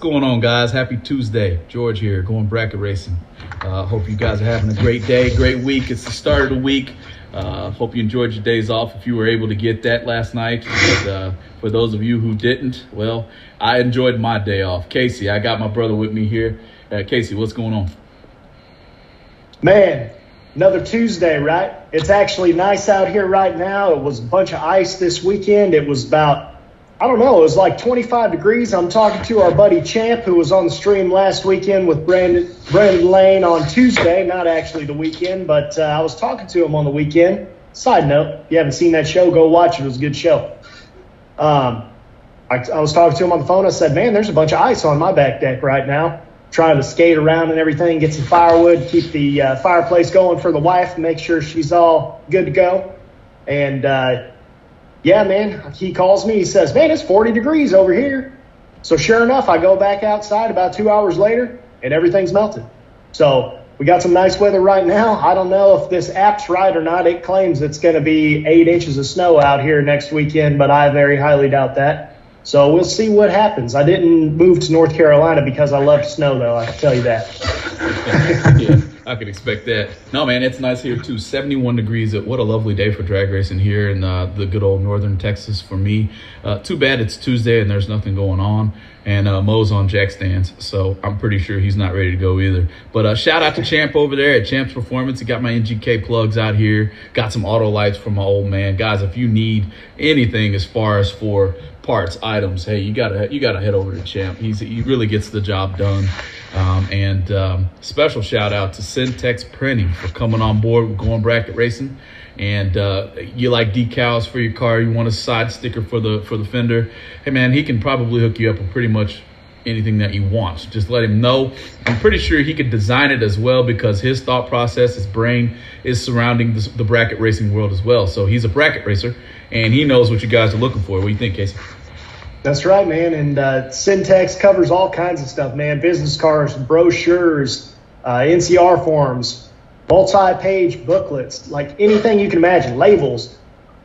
going on, guys? Happy Tuesday. George here, going bracket racing. Hope you guys are having a great day, great week. It's the start of the week. Hope you enjoyed your days off if you were able to get that last night. But, for those of you who didn't, well, I enjoyed my day off. Casey, I got my brother with me here. Casey, what's going on? Man, another Tuesday, right? It's actually nice out here right now. It was a bunch of ice this weekend. It was about, I don't know, it was like 25 degrees. I'm talking to our buddy Champ, who was on the stream last weekend with Brandon Lane on Tuesday, not actually the weekend, but I was talking to him on the weekend. Side note, if you haven't seen that show, go watch it. It was a good show. I was talking to him on the phone. I said, man, there's a bunch of ice on my back deck right now. Trying to skate around and everything, get some firewood, keep the fireplace going for the wife, make sure she's all good to go. And, yeah, man, he calls me. He says, man, it's 40 degrees over here. So sure enough, I go back outside about 2 hours later, and everything's melted. So we got some nice weather right now. I don't know if this app's right or not. It claims it's going to be 8 inches of snow out here next weekend, but I very highly doubt that. So we'll see what happens. I didn't move to North Carolina because I love snow, though. I can tell you that. Yeah, I can expect that. No, man, it's nice here, too. 71 degrees. What a lovely day for drag racing here in the good old northern Texas for me. Too bad it's Tuesday and there's nothing going on. And Mo's on jack stands, so I'm pretty sure he's not ready to go either. But shout out to Champ over there at Champ's Performance. He got my NGK plugs out here. Got some auto lights from my old man. Guys, if you need anything as far as for parts, items, hey, you gotta head over to Champ. He really gets the job done. Special shout out to Centex Printing for coming on board with Going Bracket Racing. And you like decals for your car, you want a side sticker for the fender, hey man, he can probably hook you up with pretty much anything that you want. Just let him know. I'm pretty sure he could design it as well, because his thought process, his brain is surrounding the bracket racing world as well. So he's a bracket racer and he knows what you guys are looking for. What do you think, Casey? That's right, man. And Centex covers all kinds of stuff, man. Business cards, brochures, NCR forms, multi-page booklets, like anything you can imagine, labels.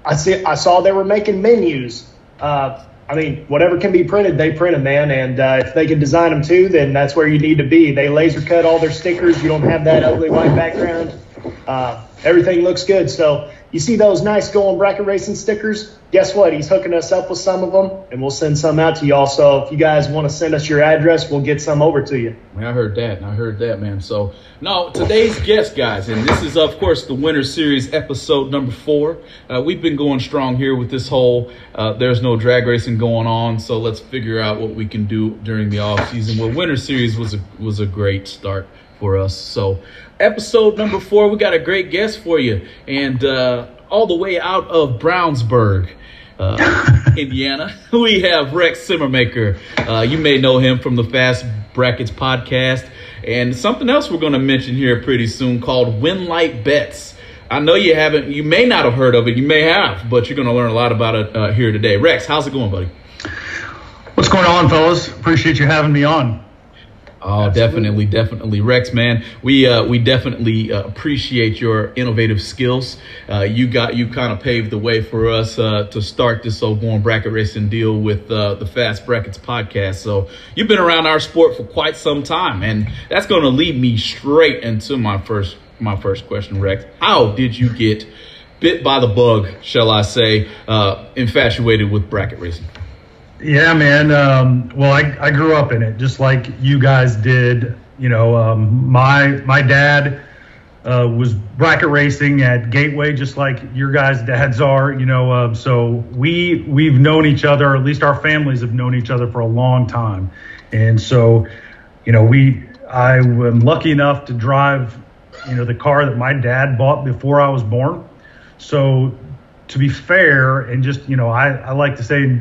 I saw they were making menus. I mean, whatever can be printed, they print them, man. And if they can design them too, then that's where you need to be. They laser cut all their stickers. You don't have that ugly white background. Everything looks good. So you see those nice Going Bracket Racing stickers? Guess what? He's hooking us up with some of them, and we'll send some out to y'all. So if you guys want to send us your address, we'll get some over to you. Man, I heard that, man. So, no, today's guest, guys, and this is, of course, the Winter Series episode number 4. We've been going strong here with this whole there's no drag racing going on, so let's figure out what we can do during the offseason. Well, Winter Series was a great start for us. So episode number 4, we got a great guest for you, and all the way out of Brownsburg, Indiana, we have Rex Simmermaker. You may know him from the Fast Brackets podcast, and something else we're going to mention here pretty soon called WinLite Bets. I know you may not have heard of it, you may have, but you're going to learn a lot about it here today. Rex, how's it going, buddy? What's going on, fellas? Appreciate you having me on. Oh, absolutely. Definitely. Rex, man, we definitely appreciate your innovative skills. You kind of paved the way for us to start this old Going Bracket Racing deal with the Fast Brackets podcast. So you've been around our sport for quite some time, and that's going to lead me straight into my first question, Rex. How did you get bit by the bug, shall I say, infatuated with bracket racing? Yeah, man. Well, I grew up in it just like you guys did. You know, my dad was bracket racing at Gateway, just like your guys' dads are. You know, so we've known each other, or at least our families have known each other for a long time. And so, you know, I am lucky enough to drive, you know, the car that my dad bought before I was born. So to be fair, and just, you know, I like to say,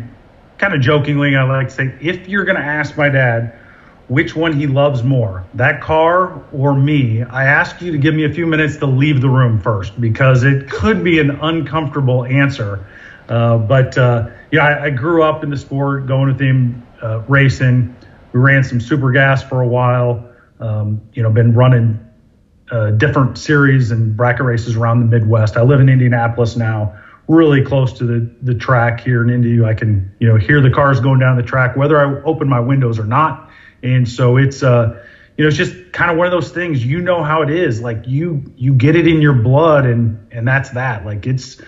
kind of jokingly, I like to say, if you're going to ask my dad which one he loves more, that car or me, I ask you to give me a few minutes to leave the room first, because it could be an uncomfortable answer. I grew up in the sport, going with him, racing. We ran some super gas for a while, you know, been running different series and bracket races around the Midwest. I live in Indianapolis now, really close to the track here in Indy. I can, you know, hear the cars going down the track, whether I open my windows or not. And so it's, you know, it's just kind of one of those things, you know how it is. Like you get it in your blood, and that's that. Like it's,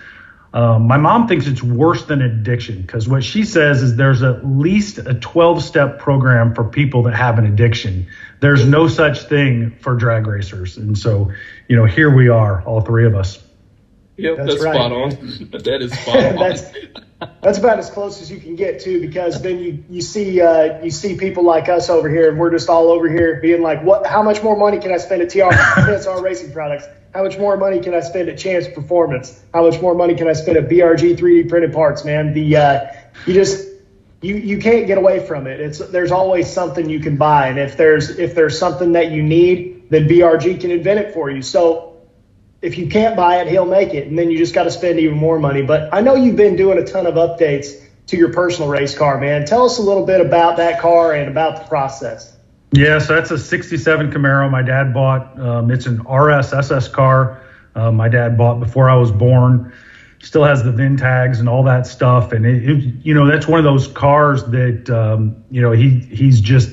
my mom thinks it's worse than addiction, because what she says is there's at least a 12-step program for people that have an addiction. There's no such thing for drag racers. And so, you know, here we are, all three of us. Yep, that's right. Spot on. That is spot on. That's about as close as you can get to, because then you see people like us over here, and we're just all over here being like, what? How much more money can I spend at TSR Racing Products? How much more money can I spend at Champ's Performance? How much more money can I spend at BRG 3D Printed Parts? Man, you can't get away from it. There's always something you can buy, and if there's something that you need, then BRG can invent it for you. So if you can't buy it, he'll make it, and then you just got to spend even more money. But I know you've been doing a ton of updates to your personal race car, man. Tell us a little bit about that car and about the process. Yeah, so that's a 67 Camaro my dad bought. It's an RSSS car my dad bought before I was born. Still has the VIN tags and all that stuff. And, you know, that's one of those cars that, you know, he's just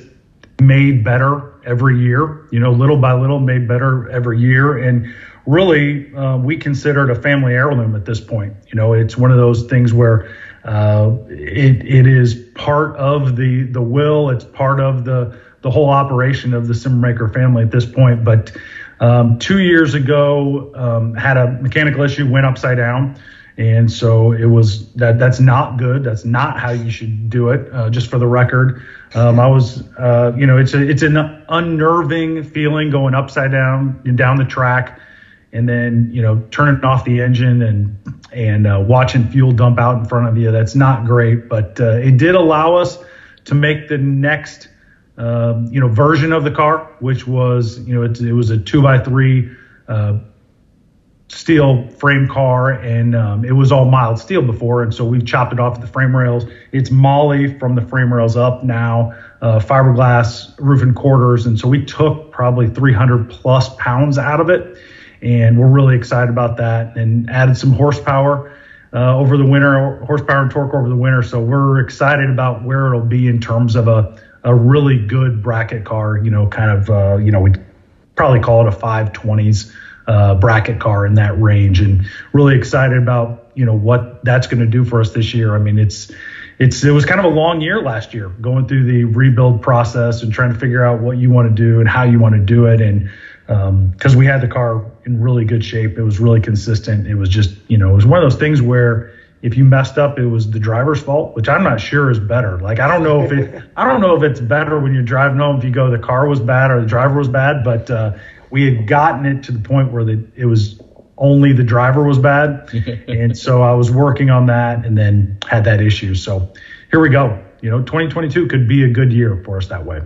made better every year, you know, little by little made better every year. And really, we consider it a family heirloom at this point. You know, it's one of those things where it is part of the will. It's part of the whole operation of the Simmermaker family at this point. But 2 years ago, had a mechanical issue, went upside down. And so it was that's not good. That's not how you should do it. Just for the record, I was, you know, it's an unnerving feeling going upside down and down the track. And then, you know, turning off the engine and watching fuel dump out in front of you. That's not great, but it did allow us to make the next, you know, version of the car, which was, you know, it was a 2x3 steel frame car, and it was all mild steel before, and so we've chopped it off at the frame rails. It's MOLLE from the frame rails up now, fiberglass roof and quarters, and so we took probably 300+ pounds out of it. And we're really excited about that, and added some horsepower over the winter, horsepower and torque over the winter. So we're excited about where it'll be in terms of a really good bracket car, you know, kind of, you know, we'd probably call it a 520s bracket car in that range, and really excited about, you know, what that's going to do for us this year. I mean, it was kind of a long year last year, going through the rebuild process and trying to figure out what you want to do and how you want to do it. And because we had the car in really good shape, it was really consistent. It was just, you know, it was one of those things where if you messed up, it was the driver's fault, which I'm not sure is better. Like, I don't know if it's better when you're driving home, if you go, the car was bad or the driver was bad, but we had gotten it to the point where it was only the driver was bad. And so I was working on that and then had that issue. So here we go. You know, 2022 could be a good year for us that way.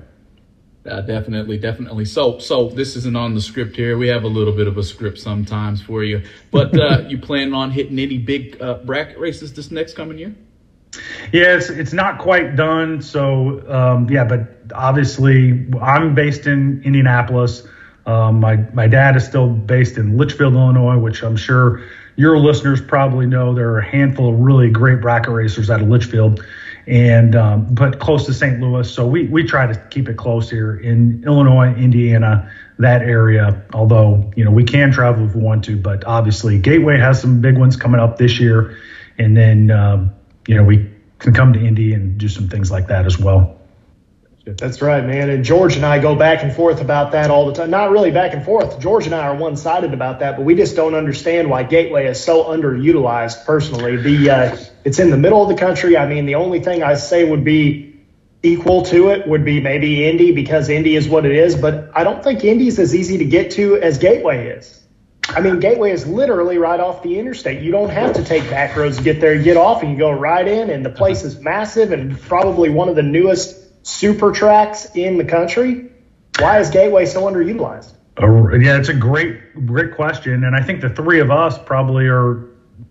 Definitely. So this isn't on the script here. We have a little bit of a script sometimes for you. But you planning on hitting any big bracket races this next coming year? Yeah, it's not quite done. So, yeah, but obviously I'm based in Indianapolis. My dad is still based in Litchfield, Illinois, which I'm sure your listeners probably know. There are a handful of really great bracket racers out of Litchfield. And but close to St. Louis, so we try to keep it close here in Illinois, Indiana, that area. Although, you know, we can travel if we want to, but obviously Gateway has some big ones coming up this year, and then you know, we can come to Indy and do some things like that as well. That's right, man. And George and I go back and forth about that all the time. Not really back and forth. George and I are one-sided about that, but we just don't understand why Gateway is so underutilized personally. It's in the middle of the country. I mean, the only thing I say would be equal to it would be maybe Indy, because Indy is what it is. But I don't think Indy's as easy to get to as Gateway is. I mean, Gateway is literally right off the interstate. You don't have to take back roads to get there. You get off and you go right in, and the place is massive and probably one of the newest super tracks in the country. Why is Gateway so underutilized? Yeah, it's a great question, and I think the three of us probably are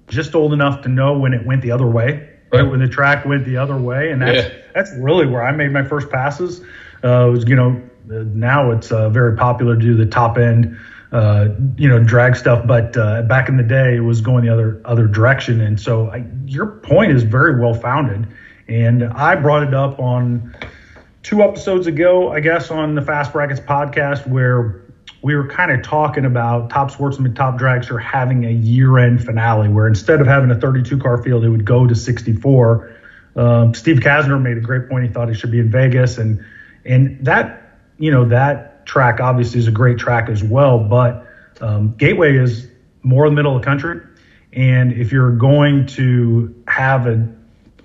just old enough to know when it went the other way, right? When the track went the other way, and that's really where I made my first passes. It was, you know, now it's very popular to do the top end, you know, drag stuff, but back in the day it was going the other direction. And so your point is very well founded, and I brought it up on two episodes ago, I guess, on the Fast Brackets podcast, where we were kind of talking about Top Sportsman, Top Dragster having a year-end finale where instead of having a 32-car field, it would go to 64. Steve Kasner made a great point. He thought it should be in Vegas. And that, you know, that track obviously is a great track as well. But Gateway is more in the middle of the country. And if you're going to have an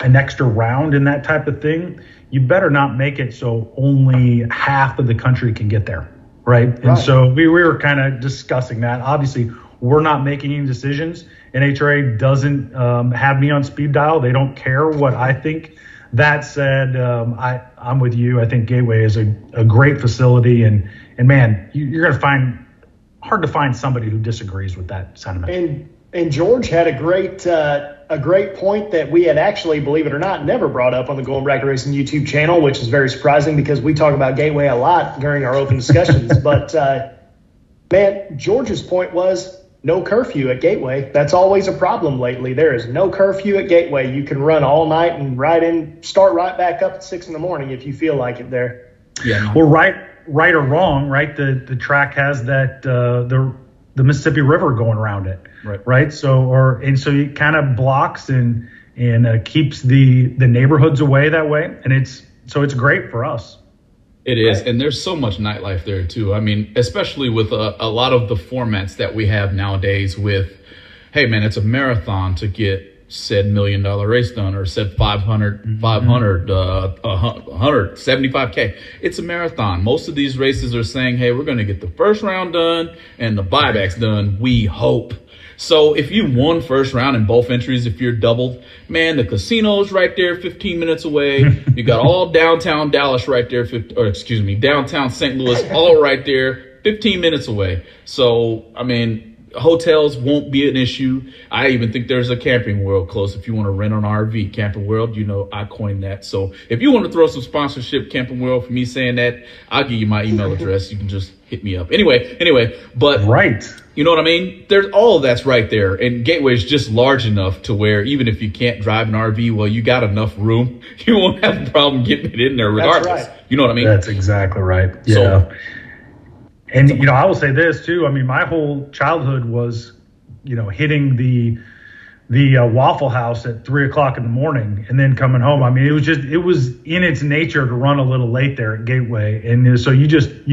extra round in that type of thing, you better not make it so only half of the country can get there. Right. And so we were kind of discussing that. Obviously, we're not making any decisions. NHRA doesn't have me on speed dial. They don't care what I think. That said, I'm with you. I think Gateway is a great facility. And man, you're going to find hard to find somebody who disagrees with that sentiment. And George had a great point that we had actually, believe it or not, never brought up on the Golden Bracket Racing YouTube channel, which is very surprising because we talk about Gateway a lot during our open discussions. But, man, George's point was no curfew at Gateway. That's always a problem lately. There is no curfew at Gateway. You can run all night and start right back up at 6 in the morning if you feel like it there. Yeah. Well, right or wrong, right, the track has that the Mississippi River going around it. Right. So it kind of blocks and keeps the neighborhoods away that way. And it's great for us. It is. Right? And there's so much nightlife there too. I mean, especially with a lot of the formats that we have nowadays with, hey man, it's a marathon to get said $1 million race done or said 175K. It's a marathon. Most of these races are saying, hey, we're going to get the first round done and the buybacks done. We hope. So if you won first round in both entries, if you're doubled, man, the casino's right there 15 minutes away. You got all downtown Dallas right there, downtown St. Louis, all right there 15 minutes away. So, I mean, hotels won't be an issue. I even think there's a Camping World close if you want to rent an RV. Camping World, you know, I coined that. So if you want to throw some sponsorship, Camping World, for me saying that, I'll give you my email address. You can just hit me up. Anyway, but right. You know what I mean? There's all of that's right there. And Gateway is just large enough to where even if you can't drive an RV, well, you got enough room. You won't have a problem getting it in there regardless. Right. You know what I mean? That's exactly right. Yeah. So, and, you know, I will say this, too. I mean, my whole childhood was, you know, hitting the Waffle House at 3:00 in the morning and then coming home. I mean, it was in its nature to run a little late there at Gateway. And so you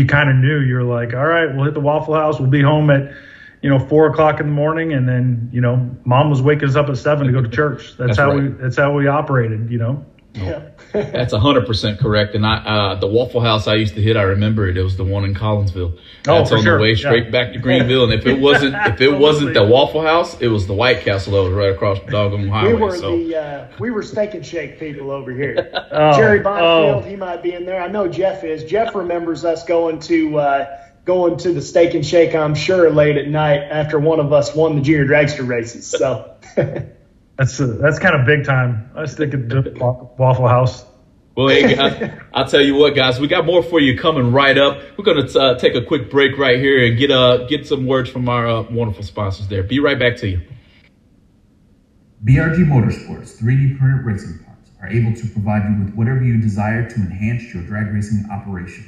kind of knew, you're like, all right, we'll hit the Waffle House. We'll be home at, you know, 4:00 in the morning. And then, you know, mom was waking us up at 7 to go to church. That's how we operated, you know. Yeah. That's 100% correct. And the Waffle House I used to hit, I remember it. It was the one in Collinsville. That's on the way straight back to Greenville. And if it wasn't the Waffle House, it was the White Castle that was right across the doggone highway. We were Steak and Shake people over here. Jerry Bonfield, he might be in there. I know Jeff is. Jeff remembers us going to the Steak and Shake, I'm sure, late at night after one of us won the junior dragster races. So. That's kind of big time. I was thinking the Waffle House. Well, hey, guys, I'll tell you what, guys. We got more for you coming right up. We're going to take a quick break right here and get some words from our wonderful sponsors there. Be right back to you. BRG Motorsports 3D printed racing parts are able to provide you with whatever you desire to enhance your drag racing operation.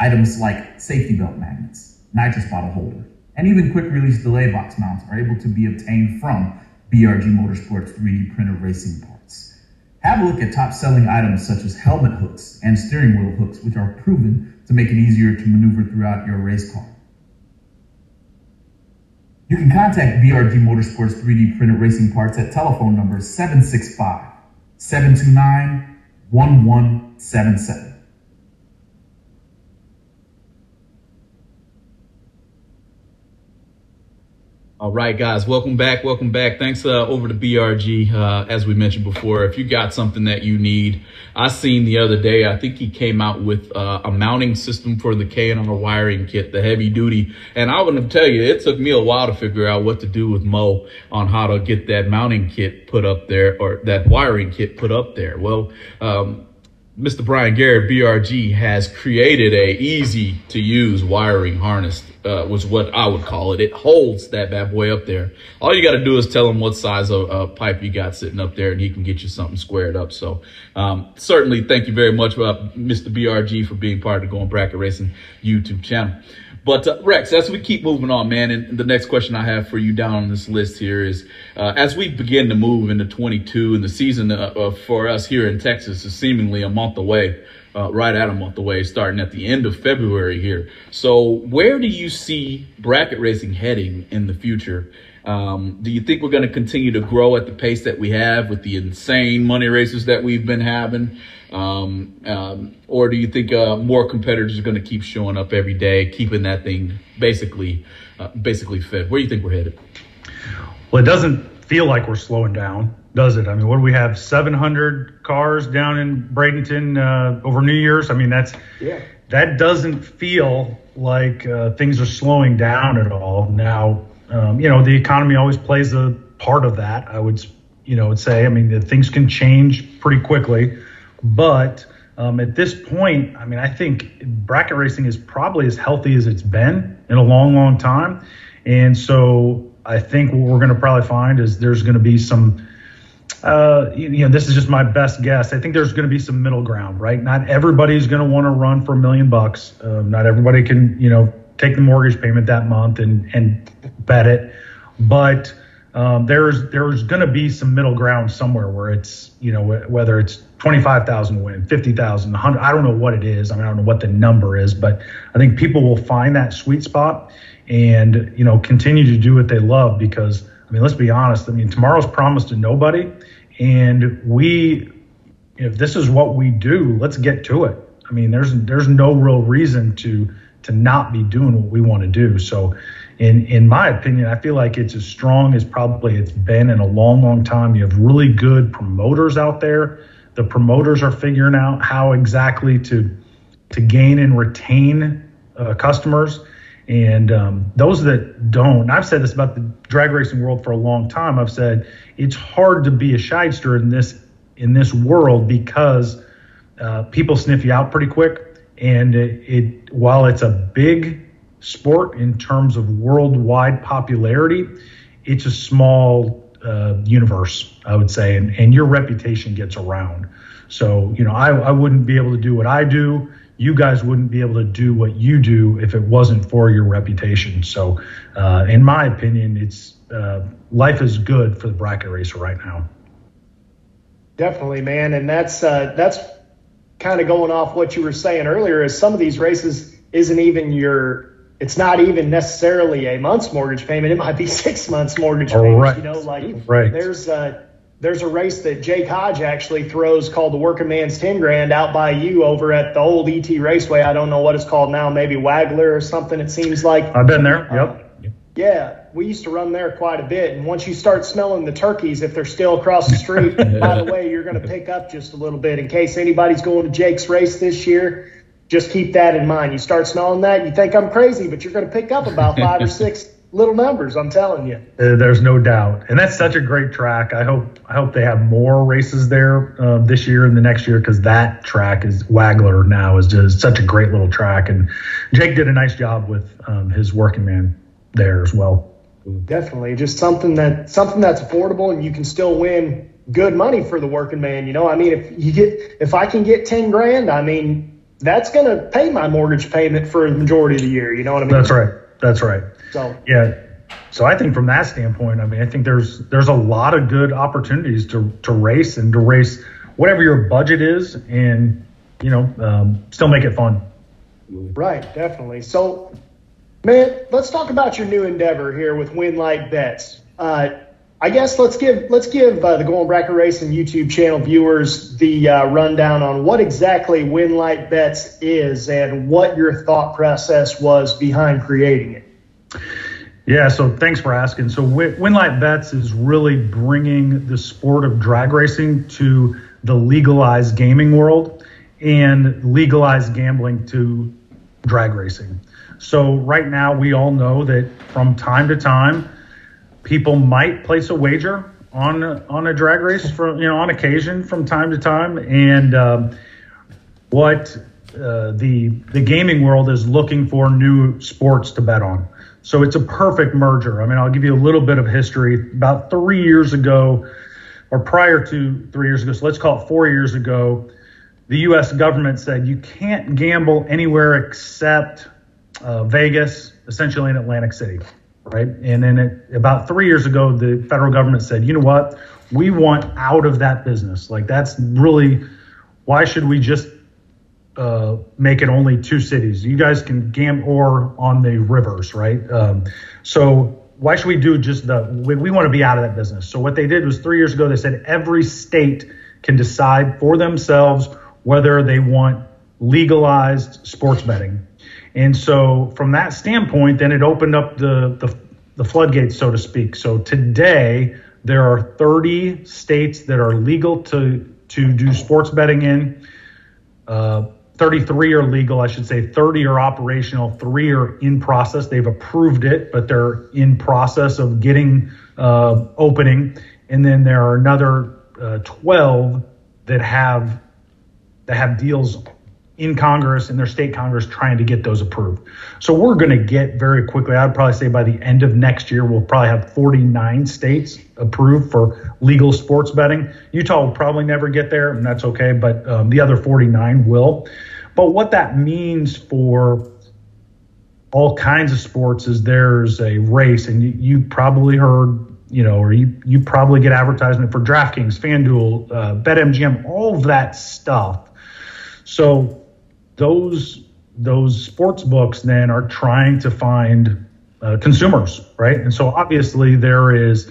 Items like safety belt magnets, nitrous bottle holder, and even quick release delay box mounts are able to be obtained from BRG Motorsports 3D printed racing parts. Have a look at top-selling items such as helmet hooks and steering wheel hooks, which are proven to make it easier to maneuver throughout your race car. You can contact BRG Motorsports 3D printed racing parts at telephone number 765-729-1177. All right, guys, welcome back. Thanks over to BRG, as we mentioned before. If you got something that you need, I seen the other day, I think he came out with a mounting system for the K&R wiring kit, the heavy duty. And I wouldn't tell you, it took me a while to figure out what to do with Mo on how to get that mounting kit put up there or that wiring kit put up there. Well, Mr. Brian Garrett, BRG, has created a easy-to-use wiring harness, was what I would call it. It holds that bad boy up there. All you got to do is tell him what size of pipe you got sitting up there, and he can get you something squared up. So certainly thank you very much, Mr. BRG, for being part of the Going Bracket Racing YouTube channel. But Rex, as we keep moving on, man, and the next question I have for you down on this list here is, as we begin to move into 22 and the season for us here in Texas is seemingly a month away, right at a month away, starting at the end of February here. So where do you see bracket racing heading in the future? Do you think we're going to continue to grow at the pace that we have with the insane money races that we've been having? Or do you think more competitors are going to keep showing up every day, keeping that thing basically fed? Where do you think we're headed? Well, it doesn't feel like we're slowing down, does it? I mean, what do we have, 700 cars down in Bradenton over New Year's? I mean, that's yeah. That doesn't feel like things are slowing down at all. Now, you know, the economy always plays a part of that, I would, you know, would say. I mean, the things can change pretty quickly. But at this point, I mean, I think bracket racing is probably as healthy as it's been in a long, long time. And so I think what we're going to probably find is there's going to be some, you know, this is just my best guess. I think there's going to be some middle ground, right? Not everybody's going to want to run for $1 million. Not everybody can, you know, take the mortgage payment that month and bet it. But there's going to be some middle ground somewhere where it's, you know, whether it's 25,000 win, 50,000, 100, I don't know what it is. I mean, I don't know what the number is, but I think people will find that sweet spot and, you know, continue to do what they love because, I mean, let's be honest. I mean, tomorrow's promised to nobody. And we, if this is what we do, let's get to it. I mean, there's no real reason to not be doing what we want to do. So in my opinion, I feel like it's as strong as probably it's been in a long, long time. You have really good promoters out there. The promoters are figuring out how exactly to gain and retain customers. And those that don't, and I've said this about the drag racing world for a long time. I've said it's hard to be a shysters in this world because people sniff you out pretty quick. And it while it's a big sport in terms of worldwide popularity, it's a small universe, I would say, and your reputation gets around. So, you know, I wouldn't be able to do what I do. You guys wouldn't be able to do what you do if it wasn't for your reputation. So, in my opinion, it's life is good for the bracket racer right now. Definitely, man. And that's kind of going off what you were saying earlier is some of these races isn't even it's not even necessarily a month's mortgage payment. It might be 6 months mortgage payment. Right. You know, like right. There's a race that Jake Hodge actually throws called the Working Man's 10 Grand out by you over at the old ET Raceway. I don't know what it's called now, maybe Wagler or something. It seems like I've been there. Yep. Yeah, we used to run there quite a bit. And once you start smelling the turkeys, if they're still across the street, by the way, you're going to pick up just a little bit in case anybody's going to Jake's race this year. Just keep that in mind. You start smelling that, you think I'm crazy, but you're going to pick up about 5 or 6 little numbers, I'm telling you. There's no doubt. And that's such a great track. I hope they have more races there this year and the next year because that track is Wagler now is just such a great little track. And Jake did a nice job with his working man there as well. Definitely. Just something that's affordable and you can still win good money for the working man. You know, I mean, if I can get 10 grand, I mean, that's going to pay my mortgage payment for the majority of the year. You know what I mean? That's right. So, yeah. So I think from that standpoint, I mean, I think there's a lot of good opportunities to race and to race whatever your budget is and, you know, still make it fun. Right. Definitely. So, man, let's talk about your new endeavor here with WinLite Bets. I guess let's give the Going Bracket Racing YouTube channel viewers the rundown on what exactly WinLite Bets is and what your thought process was behind creating it. Yeah, so thanks for asking. So WinLite Bets is really bringing the sport of drag racing to the legalized gaming world and legalized gambling to drag racing. So right now we all know that from time to time, people might place a wager on a drag race on occasion from time to time, and what the gaming world is looking for new sports to bet on. So it's a perfect merger. I mean, I'll give you a little bit of history. About 3 years ago, or prior to 3 years ago, so let's call it 4 years ago, the U.S. government said you can't gamble anywhere except Vegas, essentially in Atlantic City, right? And then about 3 years ago, the federal government said, you know what, we want out of that business. Like, that's really, why should we just make it only two cities? You guys can gamble or on the rivers, right? So why should we do just we want to be out of that business. So what they did was 3 years ago, they said every state can decide for themselves whether they want legalized sports betting. And so from that standpoint, then it opened up the floodgates, so to speak. So today there are 30 states that are legal to do sports betting in. 33 are legal, I should say. 30 are operational, 3 are in process. They've approved it, but they're in process of getting opening. And then there are another 12 that have deals in Congress, in their state Congress, trying to get those approved. So we're going to get very quickly, I'd probably say by the end of next year, we'll probably have 49 states approved for legal sports betting. Utah will probably never get there, and that's okay, but the other 49 will. But what that means for all kinds of sports is there's a race, and you probably heard, you know, or you probably get advertisement for DraftKings, FanDuel, BetMGM, all of that stuff. So those sports books then are trying to find consumers, right? And so obviously there is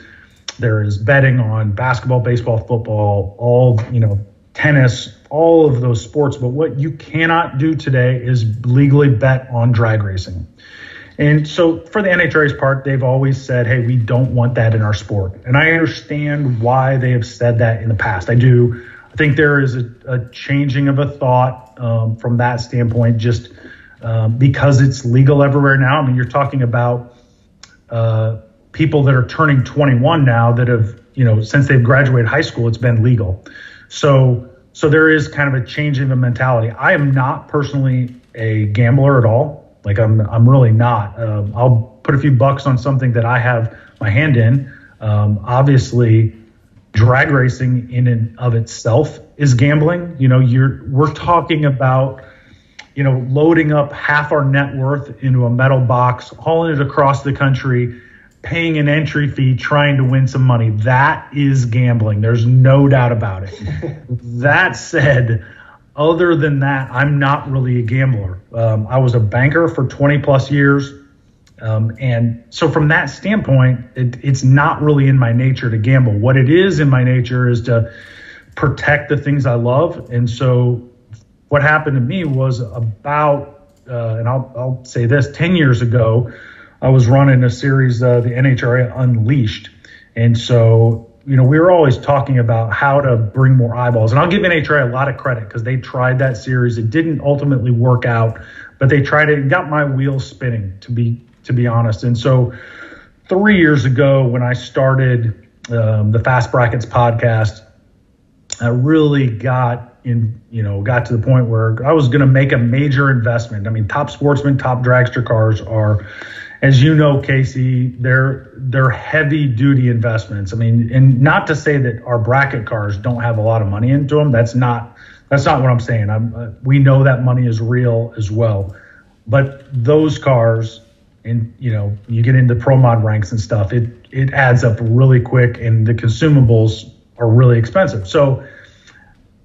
betting on basketball, baseball, football, all, you know, tennis, all of those sports. But what you cannot do today is legally bet on drag racing. And so for the NHRA's part, they've always said, hey, we don't want that in our sport. And I understand why they have said that in the past. I do. I think there is a changing of a thought from that standpoint, just because it's legal everywhere now. I mean, you're talking about people that are turning 21 now that have, you know, since they've graduated high school, it's been legal. So there is kind of a change in the mentality. I am not personally a gambler at all. Like, I'm really not. I'll put a few bucks on something that I have my hand in. Obviously, drag racing in and of itself is gambling. You know, we're talking about, you know, loading up half our net worth into a metal box, hauling it across the country, paying an entry fee, trying to win some money. That is gambling. There's no doubt about it. That said, other than that, I'm not really a gambler. I was a banker for 20 plus years. And so from that standpoint, it's not really in my nature to gamble. What it is in my nature is to protect the things I love. And so what happened to me was about, and I'll say this, 10 years ago, I was running a series, the NHRA Unleashed. And so, you know, we were always talking about how to bring more eyeballs. And I'll give NHRA a lot of credit because they tried that series. It didn't ultimately work out, but they tried it and got my wheels spinning, to be honest. And so 3 years ago when I started the Fast Brackets podcast, I really got to the point where I was going to make a major investment. I mean, top sportsmen, top dragster cars are, as you know, Casey, they're heavy duty investments. I mean, and not to say that our bracket cars don't have a lot of money into them. That's not what I'm saying. We know that money is real as well, but those cars, and, you know, you get into Pro Mod ranks and stuff, it adds up really quick, and the consumables are really expensive. So,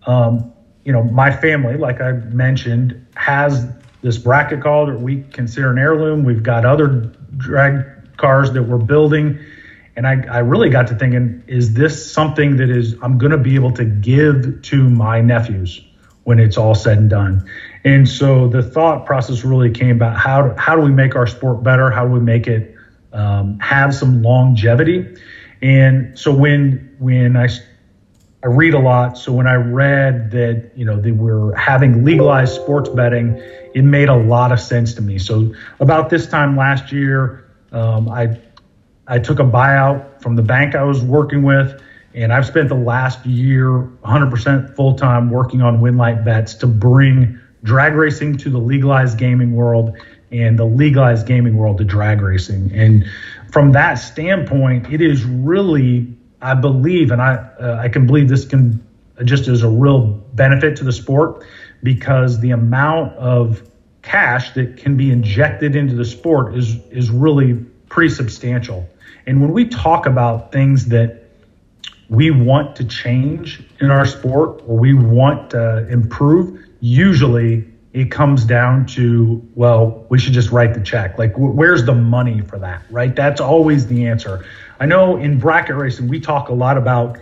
you know, my family, like I mentioned, has this bracket car that we consider an heirloom. We've got other drag cars that we're building. And I really got to thinking, is this something that I'm going to be able to give to my nephews when it's all said and done? And so the thought process really came about, how do we make our sport better? How do we make it have some longevity? And so when I read a lot, so when I read that, you know, they were having legalized sports betting, it made a lot of sense to me. So about this time last year, I took a buyout from the bank I was working with, And I've spent the last year 100% full-time working on WinLite Bets to bring drag racing to the legalized gaming world and the legalized gaming world to drag racing. And from that standpoint, it is really, I believe, and I can believe this can just is a real benefit to the sport, because the amount of cash that can be injected into the sport is really pretty substantial. And when we talk about things that we want to change in our sport or we want to improve, usually it comes down to, well, we should just write the check. Like, where's the money for that, right? That's always the answer. I know in bracket racing, we talk a lot about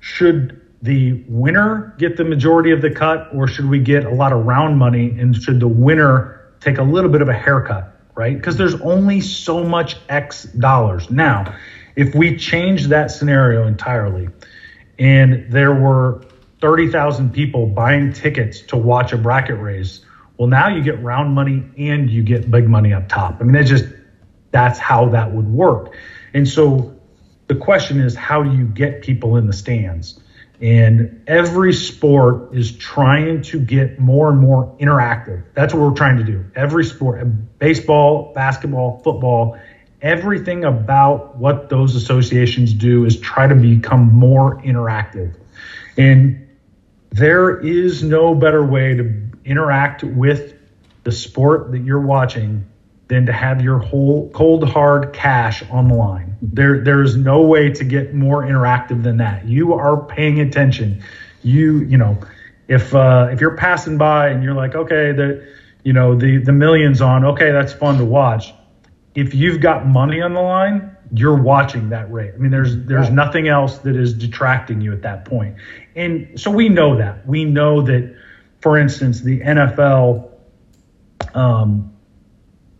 should the winner get the majority of the cut, or should we get a lot of round money, and should the winner take a little bit of a haircut, right? Because there's only so much X dollars. Now, if we change that scenario entirely and there were 30,000 people buying tickets to watch a bracket race, well, now you get round money and you get big money up top. I mean, that's how that would work. And so the question is, how do you get people in the stands? And every sport is trying to get more and more interactive. That's what we're trying to do. Every sport, baseball, basketball, football, everything about what those associations do is try to become more interactive. And there is no better way to interact with the sport that you're watching than to have your whole cold, hard cash on the line. There's no way to get more interactive than that. You are paying attention. You know, if you're passing by and you're like, okay, the million's on, okay, that's fun to watch. If you've got money on the line, you're watching that rate. I mean, there's right. Nothing else that is detracting you at that point. And so we know that. We know that, for instance, the NFL,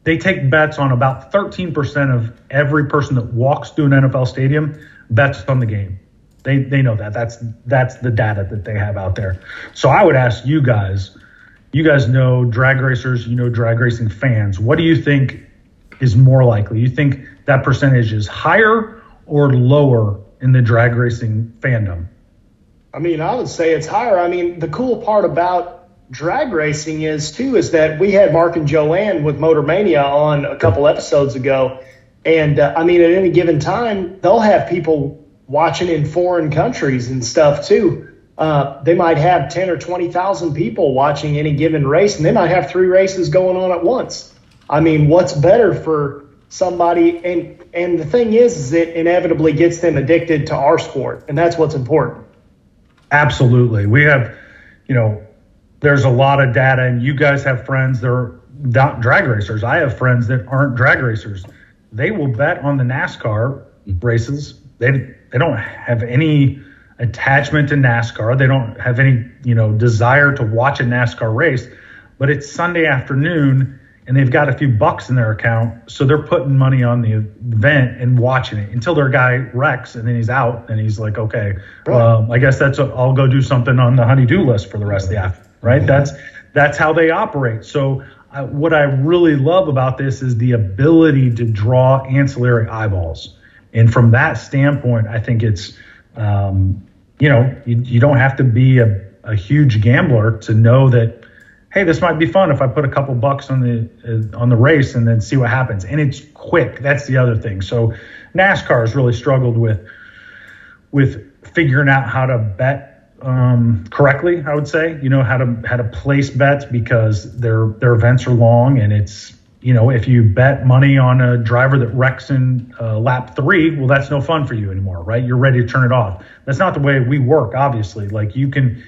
they take bets on about 13% of every person that walks through an NFL stadium bets on the game. They know that. That's the data that they have out there. So I would ask you guys know drag racers, you know drag racing fans, what do you think is more likely? You think that percentage is higher or lower in the drag racing fandom? I mean, I would say it's higher. I mean, the cool part about drag racing is that we had Mark and Joanne with Motor Mania on a couple episodes ago. And I mean, at any given time, they'll have people watching in foreign countries and stuff too. They might have 10 or 20,000 people watching any given race, and they might have three races going on at once. I mean, what's better for somebody? And the thing is it inevitably gets them addicted to our sport, and that's what's important. Absolutely. We have, you know, there's a lot of data, and you guys have friends that are not drag racers. I have friends that aren't drag racers. They will bet on the NASCAR races. They don't have any attachment to NASCAR. They don't have any, you know, desire to watch a NASCAR race, but it's Sunday afternoon and they've got a few bucks in their account, so they're putting money on the event and watching it until their guy wrecks, and then he's out, and he's like, okay, I guess I'll go do something on the honey-do list for the rest of the afternoon, right? That's how they operate. So what I really love about this is the ability to draw ancillary eyeballs. And from that standpoint, I think it's, you know, you don't have to be a huge gambler to know that, hey, this might be fun if I put a couple bucks on the race and then see what happens. And it's quick. That's the other thing. So NASCAR has really struggled with figuring out how to bet correctly, I would say, you know, how to place bets, because their events are long, and it's, you know, if you bet money on a driver that wrecks in lap 3, well, that's no fun for you anymore, right? You're ready to turn it off. That's not the way we work, obviously. Like, you can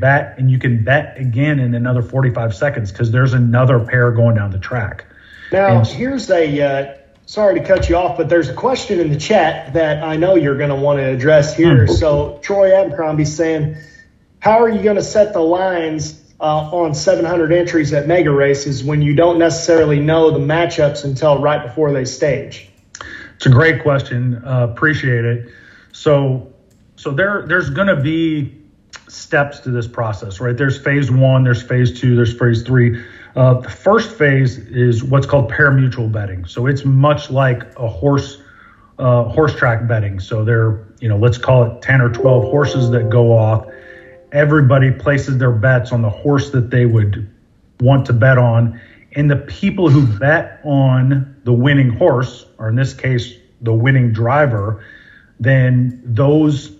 bet, and you can bet again in another 45 seconds because there's another pair going down the track. Now, here's a sorry to cut you off, but there's a question in the chat that I know you're going to want to address here. Mm-hmm. So Troy Abercrombie's saying, how are you going to set the lines on 700 entries at mega races when you don't necessarily know the matchups until right before they stage? It's a great question. Appreciate it. So there's going to be steps to this process, right? There's phase 1, there's phase 2, there's phase 3. The first phase is what's called pari-mutuel betting. So it's much like a horse horse track betting. So they're, you know, let's call it 10 or 12 horses that go off. Everybody places their bets on the horse that they would want to bet on. And the people who bet on the winning horse, or in this case, the winning driver, then those,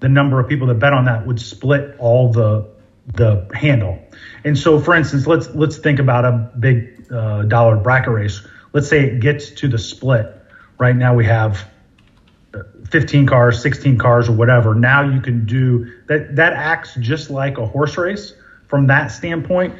the number of people that bet on that would split all the handle. And so, for instance, let's think about a big dollar bracket race. Let's say it gets to the split. Right now we have 15 cars, 16 cars, or whatever. Now you can do that. That acts just like a horse race from that standpoint.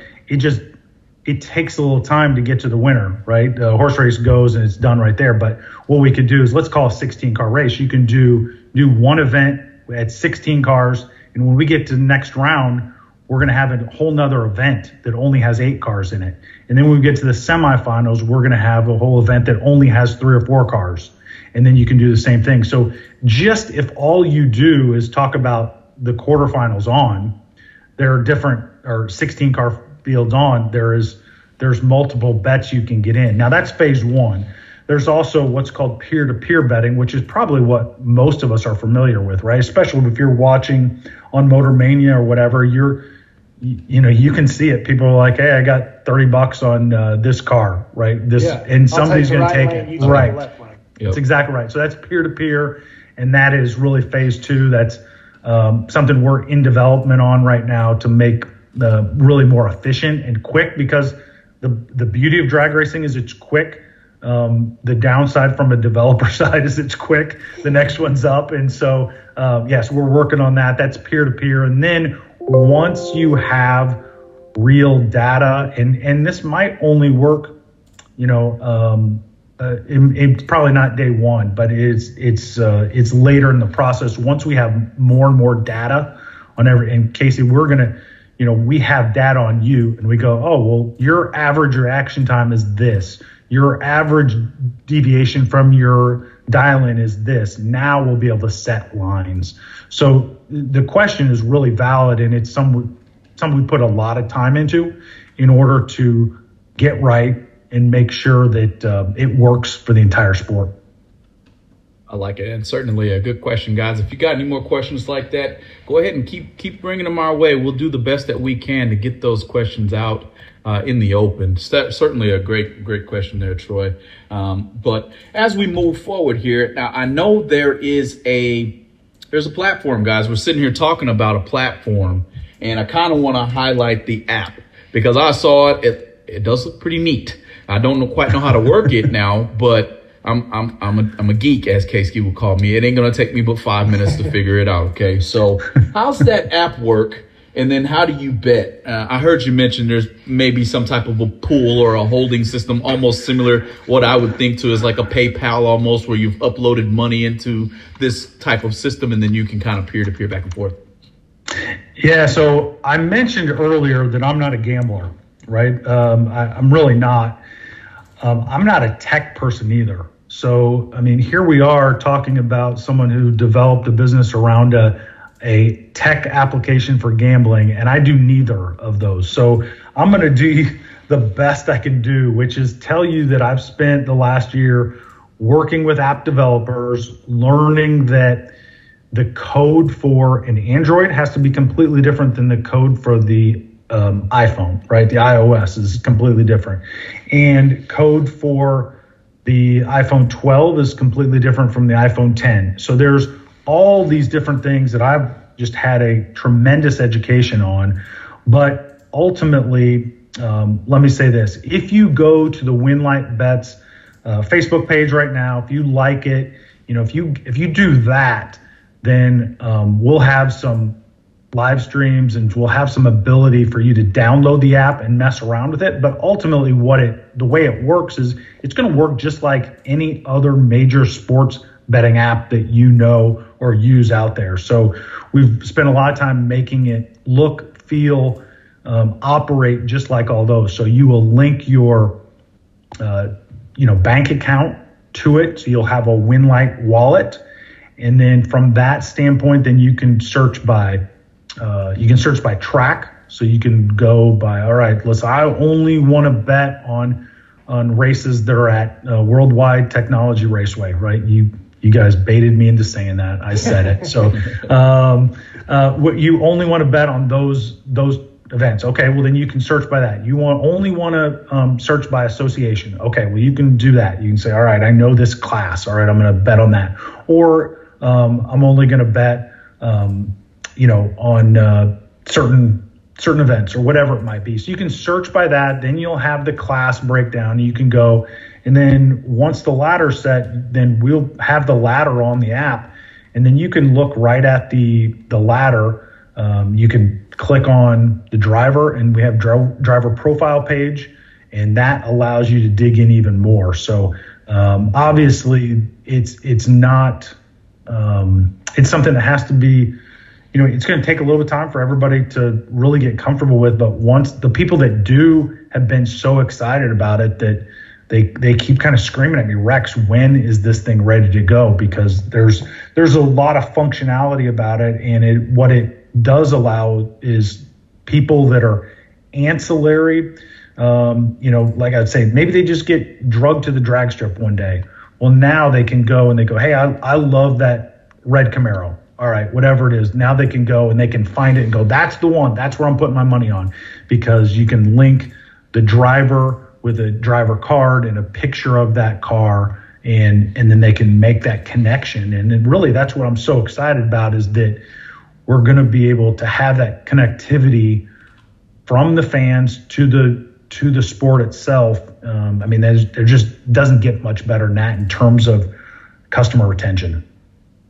It takes a little time to get to the winner, right? The horse race goes and it's done right there. But what we could do is, let's call a 16 car race. You can do one event at 16 cars. And when we get to the next round, we're going to have a whole nother event that only has 8 cars in it. And then when we get to the semifinals, we're going to have a whole event that only has 3 or 4 cars. And then you can do the same thing. So just if all you do is talk about the quarterfinals on, there are different, or 16 car fields on, there's multiple bets you can get in. Now that's phase one. There's also what's called peer-to-peer betting, which is probably what most of us are familiar with, right? Especially if you're watching on Motor Mania or whatever, you can see it. People are like, hey, I got $30 on this car, right? And somebody's going to take it. Right. That's exactly right. So that's peer-to-peer, and that is really phase two. That's something we're in development on right now to make really more efficient and quick, because the beauty of drag racing is it's quick. The downside from a developer side is it's quick. The next one's up. And so, yes, we're working on that. That's peer-to-peer. And then once you have real data, and this might only work, it's probably not day one, but it's later in the process. Once we have more and more data on and Casey, we're going to, we have data on you and we go, oh, well, your average reaction time is this. Your average deviation from your dial-in is this. Now we'll be able to set lines. So the question is really valid, and it's something we put a lot of time into in order to get right and make sure that it works for the entire sport. I like it, and certainly a good question, guys. If you got any more questions like that, go ahead and keep bringing them our way. We'll do the best that we can to get those questions out in the open. Certainly a great question there, Troy. But as we move forward here, now I know there's a platform, guys. We're sitting here talking about a platform, and I kind of want to highlight the app because I saw it. It does look pretty neat. I don't quite know how to work it now, but I'm a geek, as Kasey would call me. It ain't gonna take me but 5 minutes to figure it out. Okay, so how's that app work? And then how do you bet? I heard you mention there's maybe some type of a pool or a holding system, almost similar. What I would think to is like a PayPal almost, where you've uploaded money into this type of system, and then you can kind of peer-to-peer back and forth. Yeah, so I mentioned earlier that I'm not a gambler, right? I'm really not. I'm not a tech person either. So, I mean, here we are talking about someone who developed a business around a tech application for gambling, and I do neither of those. So I'm going to do the best I can do, which is tell you that I've spent the last year working with app developers, learning that the code for an Android has to be completely different than the code for the iPhone, right? The iOS is completely different. And code for the iPhone 12 is completely different from the iPhone 10. So there's all these different things that I've just had a tremendous education on. But ultimately, let me say this. If you go to the WinLite Bets Facebook page right now, if you like it, if you do that, then we'll have some live streams and we'll have some ability for you to download the app and mess around with it. But ultimately the way it works is it's going to work just like any other major sports betting app that you know or use out there. So we've spent a lot of time making it look, feel, operate just like all those. So you will link your bank account to it. So you'll have a WinLite wallet. And then from that standpoint, then you can search by track. So you can go by, all right, listen, I only want to bet on races that are at Worldwide Technology Raceway, right? You You guys baited me into saying that. I said it. So you only want to bet on those events. Okay, well, then you can search by that. You only want to search by association. Okay, well, you can do that. You can say, all right, I know this class. All right, I'm going to bet on that. Or I'm only going to bet, on certain events or whatever it might be. So you can search by that. Then you'll have the class breakdown. You can go, and then once the ladder's set, then we'll have the ladder on the app, and then you can look right at the ladder. You can click on the driver, and we have driver profile page, and that allows you to dig in even more. So obviously, it's not it's something that has to be. It's going to take a little bit of time for everybody to really get comfortable with, but once the people that do have been so excited about it that they keep kind of screaming at me, Rex, when is this thing ready to go? Because there's a lot of functionality about it, and what it does allow is people that are ancillary, like I'd say, maybe they just get drugged to the drag strip one day. Well, now they can go and they go, hey, I love that red Camaro. All right, whatever it is, now they can go and they can find it and go, that's the one. That's where I'm putting my money on, because you can link the driver with a driver card and a picture of that car, and then they can make that connection. And then really that's what I'm so excited about, is that we're going to be able to have that connectivity from the fans to the sport itself. I mean, there just doesn't get much better than that in terms of customer retention.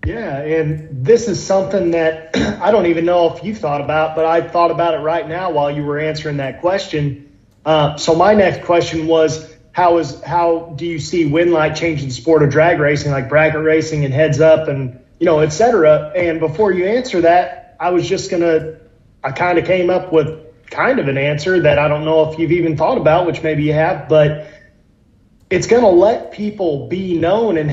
Yeah, and this is something that I don't even know if you thought about, but I thought about it right now while you were answering that question. So my next question was, how do you see WinLite changing the sport of drag racing, like bracket racing and heads up and, et cetera? And before you answer that, I kind of came up with kind of an answer that I don't know if you've even thought about, which maybe you have, but it's going to let people be known and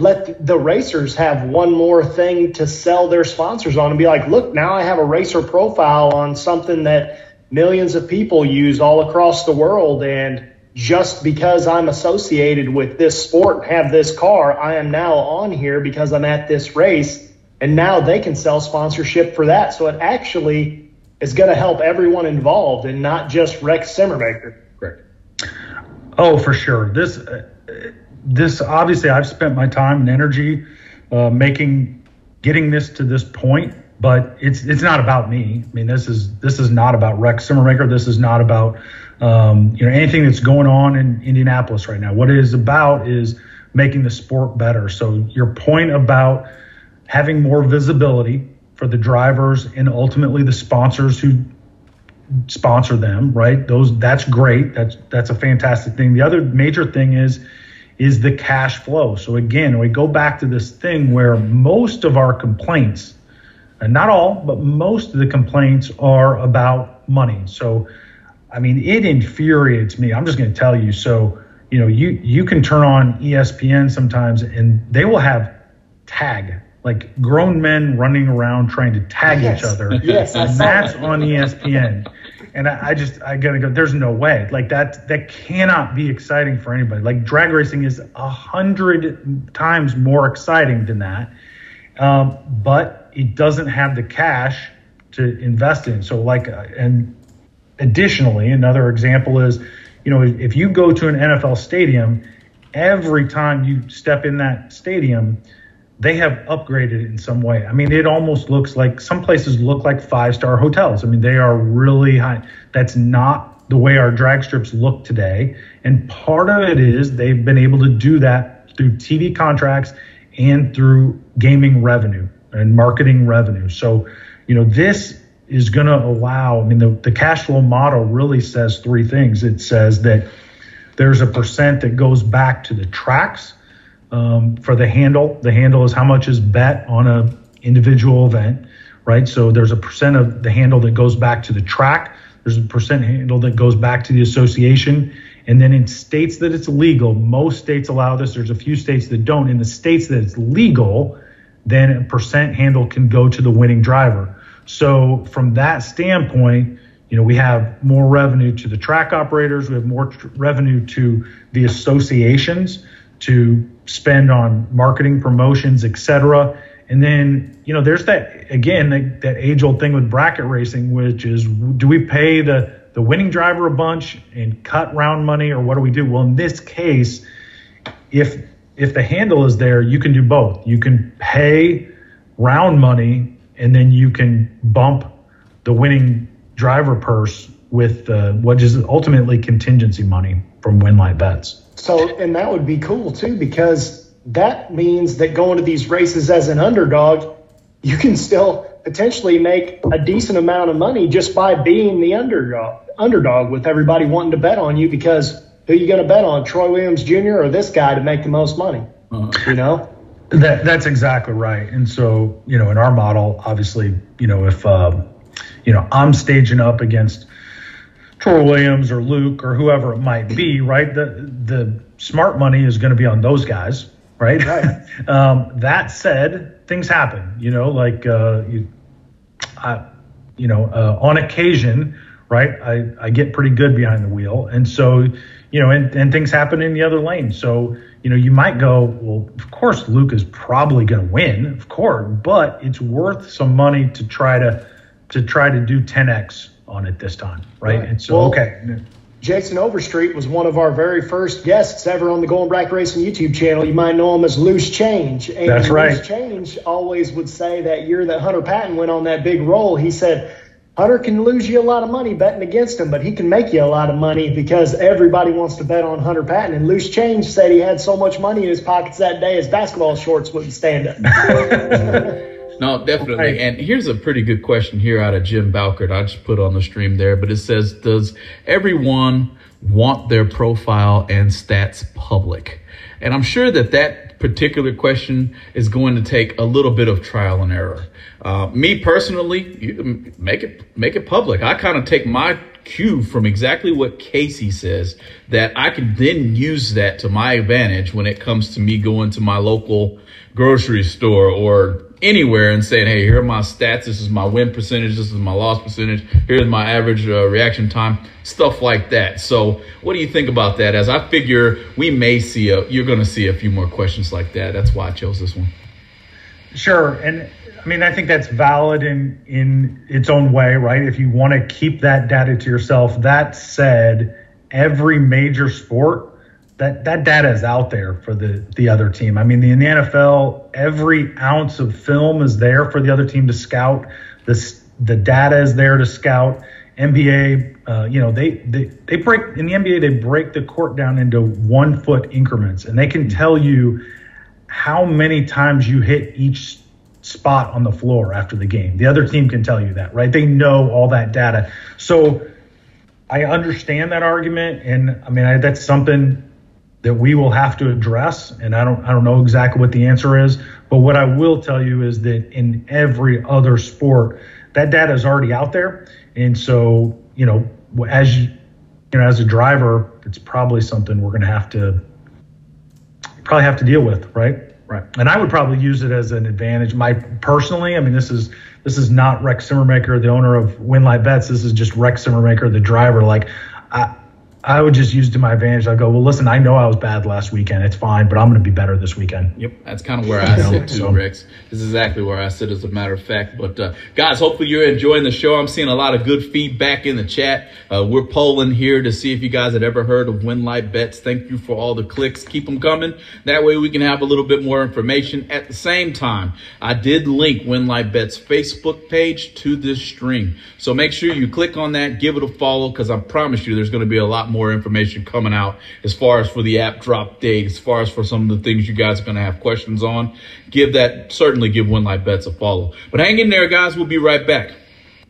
let the racers have one more thing to sell their sponsors on and be like, look, now I have a racer profile on something that millions of people use all across the world. And just because I'm associated with this sport and have this car, I am now on here because I'm at this race. And now they can sell sponsorship for that. So it actually is going to help everyone involved and not just Rex Simmermaker. Correct. Oh, for sure. This obviously, I've spent my time and energy getting this to this point, but it's not about me. I mean, this is not about Rex Simmermaker. This is not about anything that's going on in Indianapolis right now. What it is about is making the sport better. So your point about having more visibility for the drivers and ultimately the sponsors who sponsor them, right? That's great. That's a fantastic thing. The other major thing is the cash flow. So again, we go back to this thing where most of our complaints, and not all, but most of the complaints are about money. So, I mean, it infuriates me. I'm just going to tell you. So, you can turn on ESPN sometimes and they will have tag, like grown men running around trying to tag each other. Yes, and that's on ESPN. And I gotta go, there's no way. Like that cannot be exciting for anybody. Like drag racing is 100 times more exciting than that. But it doesn't have the cash to invest in. So and additionally, another example is, if you go to an NFL stadium, every time you step in that stadium, they have upgraded it in some way. I mean, it almost looks like, some places look like 5-star hotels. I mean, they are really high. That's not the way our drag strips look today. And part of it is they've been able to do that through TV contracts and through gaming revenue and marketing revenue. So, this is going to allow, I mean, the cash flow model really says three things. It says that there's a percent that goes back to the tracks, for the handle. The handle is how much is bet on a individual event, right? So there's a percent of the handle that goes back to the track. There's a percent handle that goes back to the association. And then in states that it's legal, most states allow this. There's a few states that don't. In the states that it's legal, then a percent handle can go to the winning driver. So from that standpoint, we have more revenue to the track operators. We have more revenue to the associations, to spend on marketing, promotions, etc. And then, you know, there's that, again, that age-old thing with bracket racing, which is, do we pay the winning driver a bunch and cut round money, or what do we do? Well, in this case, if the handle is there, you can do both. You can pay round money, and then you can bump the winning driver purse with what is ultimately contingency money from WinLite Bets. So, and that would be cool, too, because that means that going to these races as an underdog, you can still potentially make a decent amount of money just by being the underdog with everybody wanting to bet on you, because who are you going to bet on, Troy Williams Jr. or this guy to make the most money? You know? That's exactly right. And so, you know, in our model, obviously, you know, if, you know, I'm staging up against Troy Williams or Luke or whoever it might be, right? The smart money is going to be on those guys, right? Right. That said, things happen, you know, like, on occasion, right, I get pretty good behind the wheel. And so, you know, and things happen in the other lane. So, you know, you might go, well, of course, Luke is probably going to win, of course, but it's worth some money to try to do 10X on it this time, right? And so, well, okay. Jason Overstreet was one of our very first guests ever on the Going Bracket Racing YouTube channel. You might know him as Loose Change. And that's right. Loose Change always would say that year that Hunter Patton went on that big roll, he said, Hunter can lose you a lot of money betting against him, but he can make you a lot of money because everybody wants to bet on Hunter Patton. And Loose Change said he had so much money in his pockets that day his basketball shorts wouldn't stand up. No, definitely. Right. And here's a pretty good question here out of Jim Balkert. I just put on the stream there, but it says, does everyone want their profile and stats public? And I'm sure that particular question is going to take a little bit of trial and error. Me personally, you can make it public. I kind of take my cue from exactly what Casey says, that I can then use that to my advantage when it comes to me going to my local grocery store or anywhere and saying, hey, here are my stats, this is my win percentage, this is my loss percentage, here's my average reaction time, stuff like that. So what do you think about that? As I figure we may see you're going to see a few more questions like that. That's why I chose this one. Sure. And I mean, I think that's valid in its own way, right? If you want to keep that data to yourself. That said, every major sport, that data is out there for the other team. I mean, in the NFL, every ounce of film is there for the other team to scout. The data is there to scout. NBA, you know, they break, in the NBA, they break the court down into 1-foot increments, and they can tell you how many times you hit each spot on the floor after the game. The other team can tell you that, right? They know all that data. So I understand that argument, and I mean, that's something that we will have to address, and I don't know exactly what the answer is, but what I will tell you is that in every other sport, that data is already out there. And so, you know, as a driver, it's probably something we're going to have to deal with, right? Right. And I would probably use it as an advantage. Personally, I mean, this is not Rex Simmermaker, the owner of WinLite Bets. This is just Rex Simmermaker, the driver. Like, I would just use it to my advantage. I'd go, well, listen, I know I was bad last weekend. It's fine, but I'm going to be better this weekend. Yep, that's kind of where I sit too, Rex. This is exactly where I sit, as a matter of fact. But, guys, hopefully you're enjoying the show. I'm seeing a lot of good feedback in the chat. We're polling here to see if you guys had ever heard of WinLite Bets. Thank you for all the clicks. Keep them coming. That way we can have a little bit more information. At the same time, I did link WinLite Bets' Facebook page to this stream. So make sure you click on that, give it a follow, because I promise you there's going to be a lot more information coming out as far as for the app drop date, as far as for some of the things you guys are going to have questions on. Certainly give WinLite Bets a follow. But hang in there, guys. We'll be right back.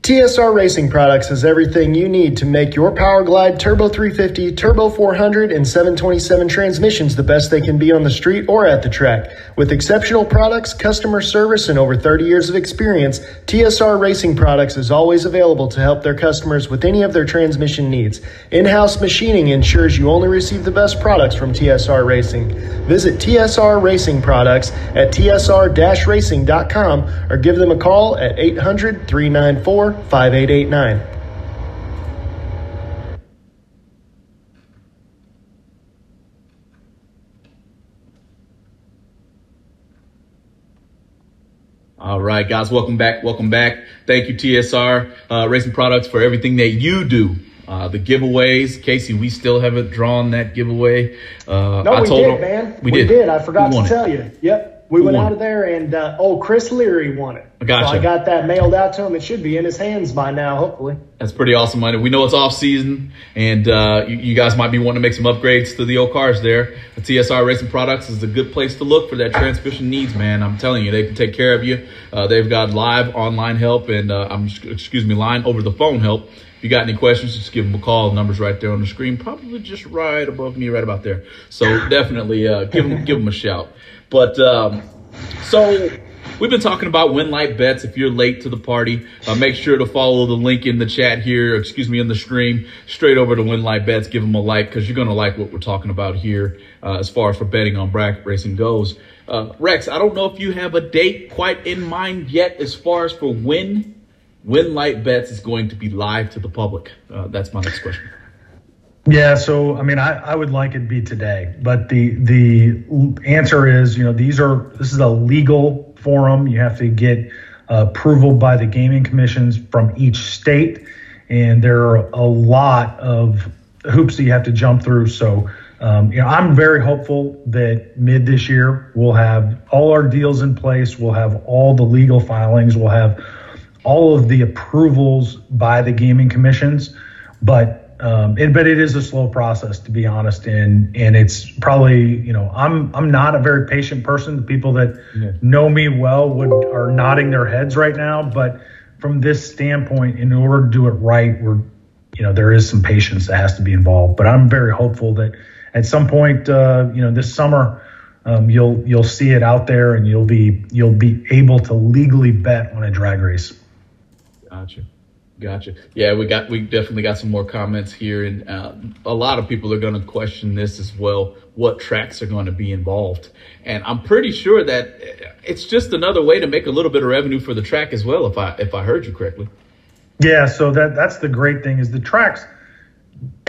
TSR Racing Products has everything you need to make your Powerglide, Turbo 350, Turbo 400, and 727 transmissions the best they can be on the street or at the track. With exceptional products, customer service, and over 30 years of experience, TSR Racing Products is always available to help their customers with any of their transmission needs. In-house machining ensures you only receive the best products from TSR Racing. Visit TSR Racing Products at tsr-racing.com or give them a call at 800-394-5889. All right, guys, welcome back. Welcome back. Thank you, TSR Racing Products, for everything that you do. The giveaways, Casey, we still haven't drawn that giveaway. No, we did, man. We did. I forgot to tell you. Yep. We went out of there, and old Chris Leary won it. Gotcha. So I got that mailed out to him. It should be in his hands by now, hopefully. That's pretty awesome, man. We know it's off season, and you guys might be wanting to make some upgrades to the old cars there. The TSR Racing Products is a good place to look for that transmission needs, man. I'm telling you, they can take care of you. They've got live online help and line over the phone help. If you got any questions, just give them a call. The number's right there on the screen, probably just right above me, right about there. So definitely give them a shout. But so we've been talking about WinLite Bets. If you're late to the party, make sure to follow the link in the chat here, in the stream, straight over to WinLite Bets. Give them a like, because you're going to like what we're talking about here as far as for betting on bracket racing goes. Rex, I don't know if you have a date quite in mind yet as far as for when WinLite Bets is going to be live to the public. That's my next question. Yeah, so I mean, I would like it to be today, but the answer is, this is a legal forum. You have to get approval by the gaming commissions from each state, and there are a lot of hoops that you have to jump through. So I'm very hopeful that mid this year we'll have all our deals in place, we'll have all the legal filings, we'll have all of the approvals by the gaming commissions, but it is a slow process, to be honest, and it's probably, I'm not a very patient person. The people that know me well are nodding their heads right now, but from this standpoint, in order to do it right, there is some patience that has to be involved. But I'm very hopeful that at some point, this summer, you'll see it out there, and you'll be able to legally bet on a drag race. Gotcha. Gotcha. Yeah, we definitely got some more comments here, and a lot of people are going to question this as well. What tracks are going to be involved? And I'm pretty sure that it's just another way to make a little bit of revenue for the track as well. If I heard you correctly. Yeah. So that's the great thing is the tracks.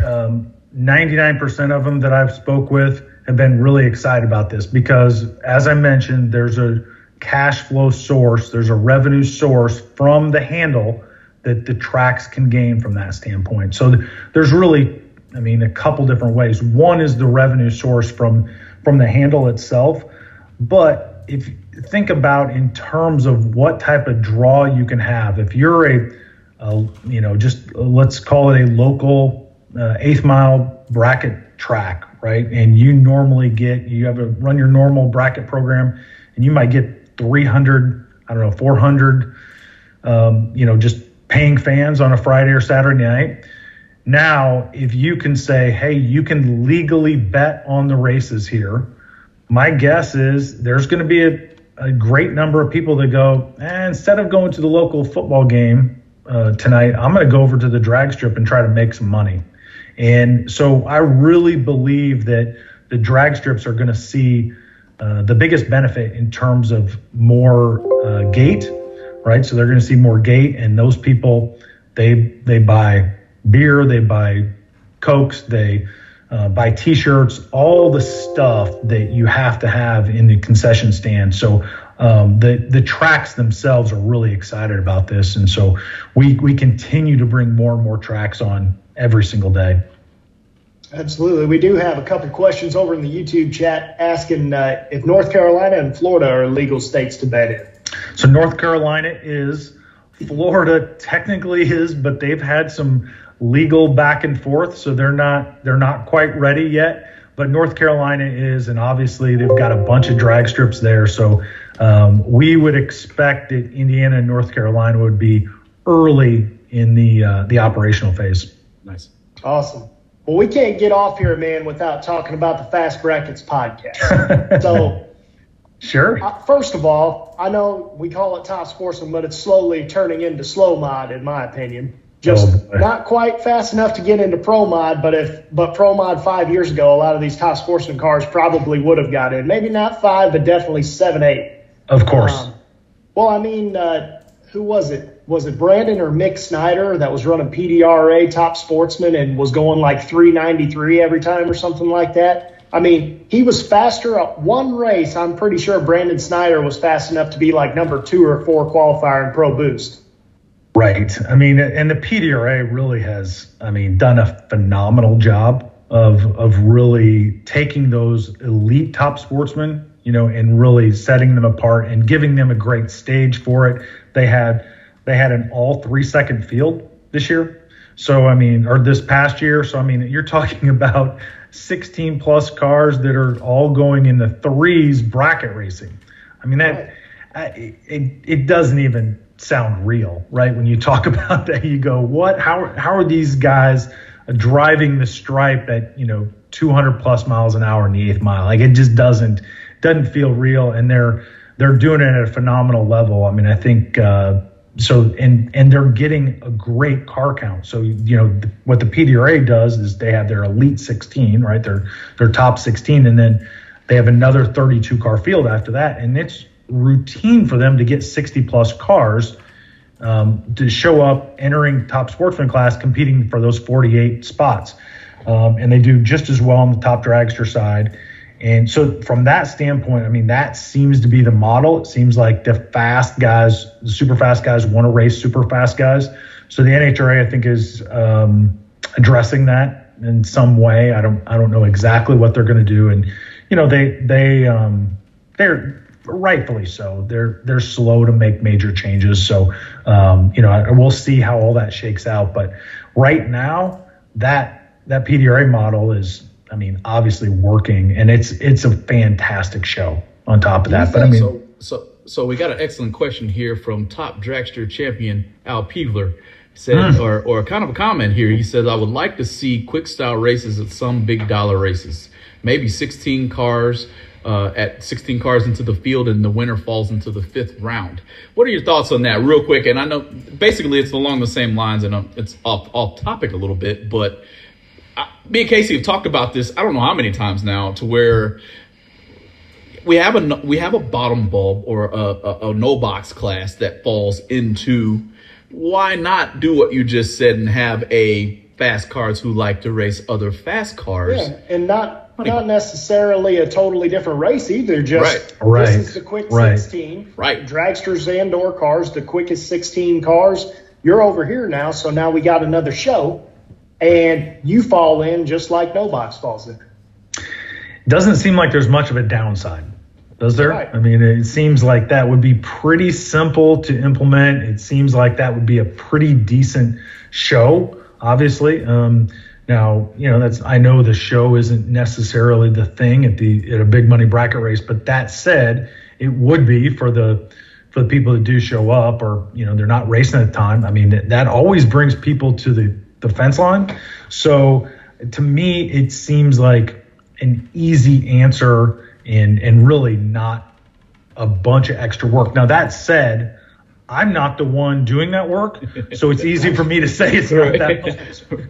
99% of them that I've spoke with have been really excited about this because, as I mentioned, there's a cash flow source, there's a revenue source from the handle that the tracks can gain from that standpoint. So there's really, a couple different ways. One is the revenue source from the handle itself. But if you think about in terms of what type of draw you can have, if you're let's call it a local 8th mile bracket track, right? And you normally run your normal bracket program, and you might get 300, 400, just paying fans on a Friday or Saturday night. Now, if you can say, hey, you can legally bet on the races here, my guess is there's going to be a great number of people that go, instead of going to the local football game tonight, I'm going to go over to the drag strip and try to make some money. And so I really believe that the drag strips are going to see the biggest benefit in terms of more gate. Right, so they're going to see more gate, and those people, they buy beer, they buy Cokes, they buy T-shirts, all the stuff that you have to have in the concession stand. So the tracks themselves are really excited about this, and so we continue to bring more and more tracks on every single day. Absolutely. We do have a couple questions over in the YouTube chat asking if North Carolina and Florida are legal states to bet in. So North Carolina is, Florida technically is, but they've had some legal back and forth, so they're not quite ready yet. But North Carolina is, and obviously they've got a bunch of drag strips there. So we would expect that Indiana and North Carolina would be early in the operational phase. Nice, awesome. Well, we can't get off here, man, without talking about the Fast Brackets podcast. So. Sure. First of all, I know we call it top sportsman, but it's slowly turning into slow mod, in my opinion. Just not quite fast enough to get into pro mod, but pro mod 5 years ago, a lot of these top sportsman cars probably would have got in. Maybe not 5, but definitely 7, 8. Of course. Who was it? Was it Brandon or Mick Snyder that was running PDRA top sportsman and was going like 393 every time or something like that? I mean, he was faster at one race. I'm pretty sure Brandon Snyder was fast enough to be like number 2 or 4 qualifier in Pro Boost. Right. I mean, and the PDRA really has, I mean, done a phenomenal job of really taking those elite top sportsmen, you know, and really setting them apart and giving them a great stage for it. They had an all 3-second field this year. So, I mean, or this past year. So, I mean, you're talking about 16 plus cars that are all going in the 3s bracket racing. I mean, that it doesn't even sound real, right? When you talk about that, you go, what, how are these guys driving the stripe at, you know, 200 plus miles an hour in the 8th mile? Like, it just doesn't feel real. And they're doing it at a phenomenal level. I mean, I think, So they're getting a great car count. So, you know, what the PDRA does is they have their elite 16, right? Their top 16, and then they have another 32 car field after that. And it's routine for them to get 60 plus cars to show up, entering top sportsman class, competing for those 48 spots. And they do just as well on the top dragster side. And so from that standpoint, I mean, that seems to be the model. It seems like the fast guys, the super fast guys want to race super fast guys. So the NHRA, I think, is addressing that in some way. I don't know exactly what they're going to do. And, you know, they're rightfully so. They're slow to make major changes. So, you know, we'll see how all that shakes out. But right now, that PDRA model is, I mean, obviously working, and it's a fantastic show on top of that. But I mean, so we got an excellent question here from top dragster champion Al Peevler said, or kind of a comment here. He says, I would like to see quick style races at some big dollar races, maybe 16 cars at 16 cars into the field, and the winner falls into the 5th round. What are your thoughts on that real quick? And I know basically it's along the same lines, and it's off topic a little bit, but me and Casey have talked about this, I don't know how many times now, to where we have a bottom bulb or a no box class that falls into, why not do what you just said and have a fast cars who like to race other fast cars? Yeah, and not necessarily a totally different race either. Just right. This is the quick 16. Right. Dragsters and or cars, the quickest 16 cars. You're over here now, so now we got another show. And you fall in just like no box falls in. Doesn't seem like there's much of a downside, does there? Right. I mean, it seems like that would be pretty simple to implement. It seems like that would be a pretty decent show, obviously. Now, you know, I know the show isn't necessarily the thing at a big money bracket race, but that said, it would be for the people that do show up, or, you know, they're not racing at the time. I mean, that always brings people to the fence line. So to me, it seems like an easy answer and really not a bunch of extra work. Now, that said, I'm not the one doing that work, so it's easy for me to say it's not that much,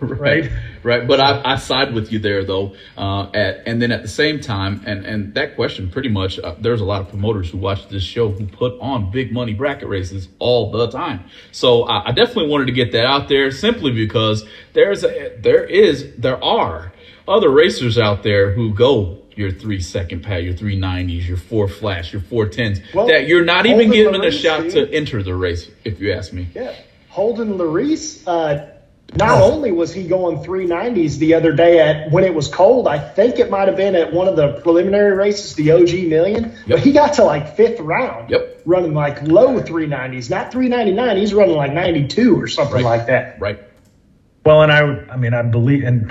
right? But I side with you there, though. And then at the same time, and that question pretty much, there's a lot of promoters who watch this show who put on big money bracket races all the time. So I definitely wanted to get that out there, simply because there are other racers out there who go your 3-second pad, your 390s, your 4 flash, your 410s, that you're not even given a shot to enter the race, if you ask me. Yeah, Holden Larice, not only was he going 390s the other day when it was cold, I think it might have been at one of the preliminary races, the OG Million, but he got to like 5th round, running like low 390s, not 399, he's running like 92 or something like that. Right. Well, and I believe, and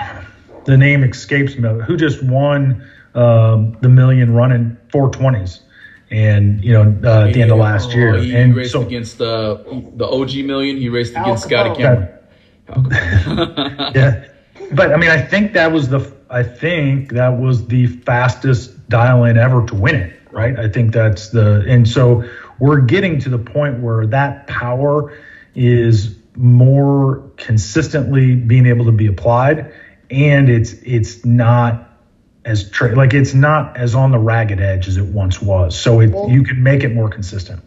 the name escapes me, who just won the million running 420s, and, you know, at the end of last year. He raced against the OG Million. He raced against Scotty Cameron. Yeah, but I mean, I think that was the fastest dial-in ever to win it. Right. I think that's and so we're getting to the point where that power is more consistently being able to be applied, and it's not as it's not as on the ragged edge as it once was. So you can make it more consistent.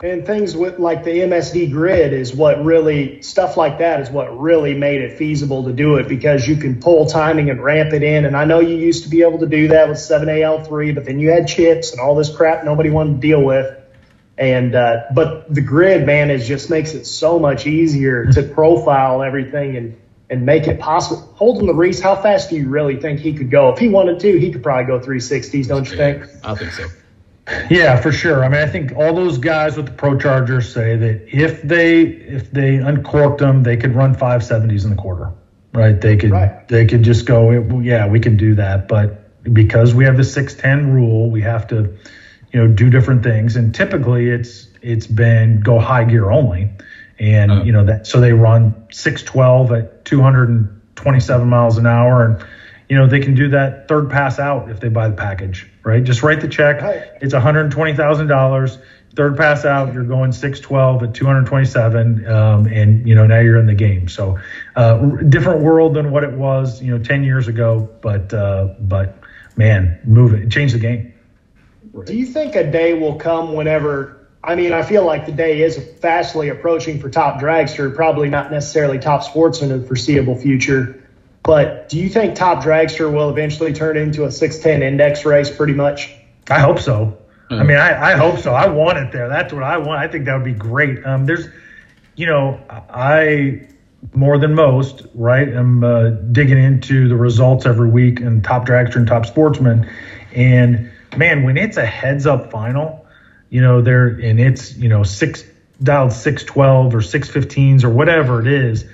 And things with like the MSD grid is what really, stuff like that is what really made it feasible to do it, because you can pull timing and ramp it in. And I know you used to be able to do that with 7AL3, but then you had chips and all this crap nobody wanted to deal with. And but the grid, man, is just makes it so much easier to profile everything and make it possible. Holding the Reese, how fast do you really think he could go? If he wanted to, he could probably go 360s, don't you think? I think so. Yeah, for sure. I mean, I think all those guys with the Pro Chargers say that if they uncorked them, they could run 570s in the quarter, right? They could just go, yeah, we can do that. But because we have the 610 rule, we have to, you know, do different things. And typically, it's been go high gear only, and you know that. So they run 612 at 227 miles an hour, and you know they can do that third pass out if they buy the package. Right, just write the check. It's $120,000. Third pass out, you're going 612 at 227, and you know now you're in the game. So, different world than what it was, you know, 10 years ago. But man, move it, change the game. Do you think a day will come whenever? I mean, I feel like the day is fastly approaching for top dragster, probably not necessarily top sportsman in the foreseeable future. But do you think top dragster will eventually turn into a 610 index race pretty much? I hope so. I mean, I hope so. I want it there. That's what I want. I think that would be great. There's, you know, I more than most, right, I'm digging into the results every week in top dragster and top sportsman. And, man, when it's a heads-up final, you know, there and it's, you know, dialed 612 or 615s or whatever it is,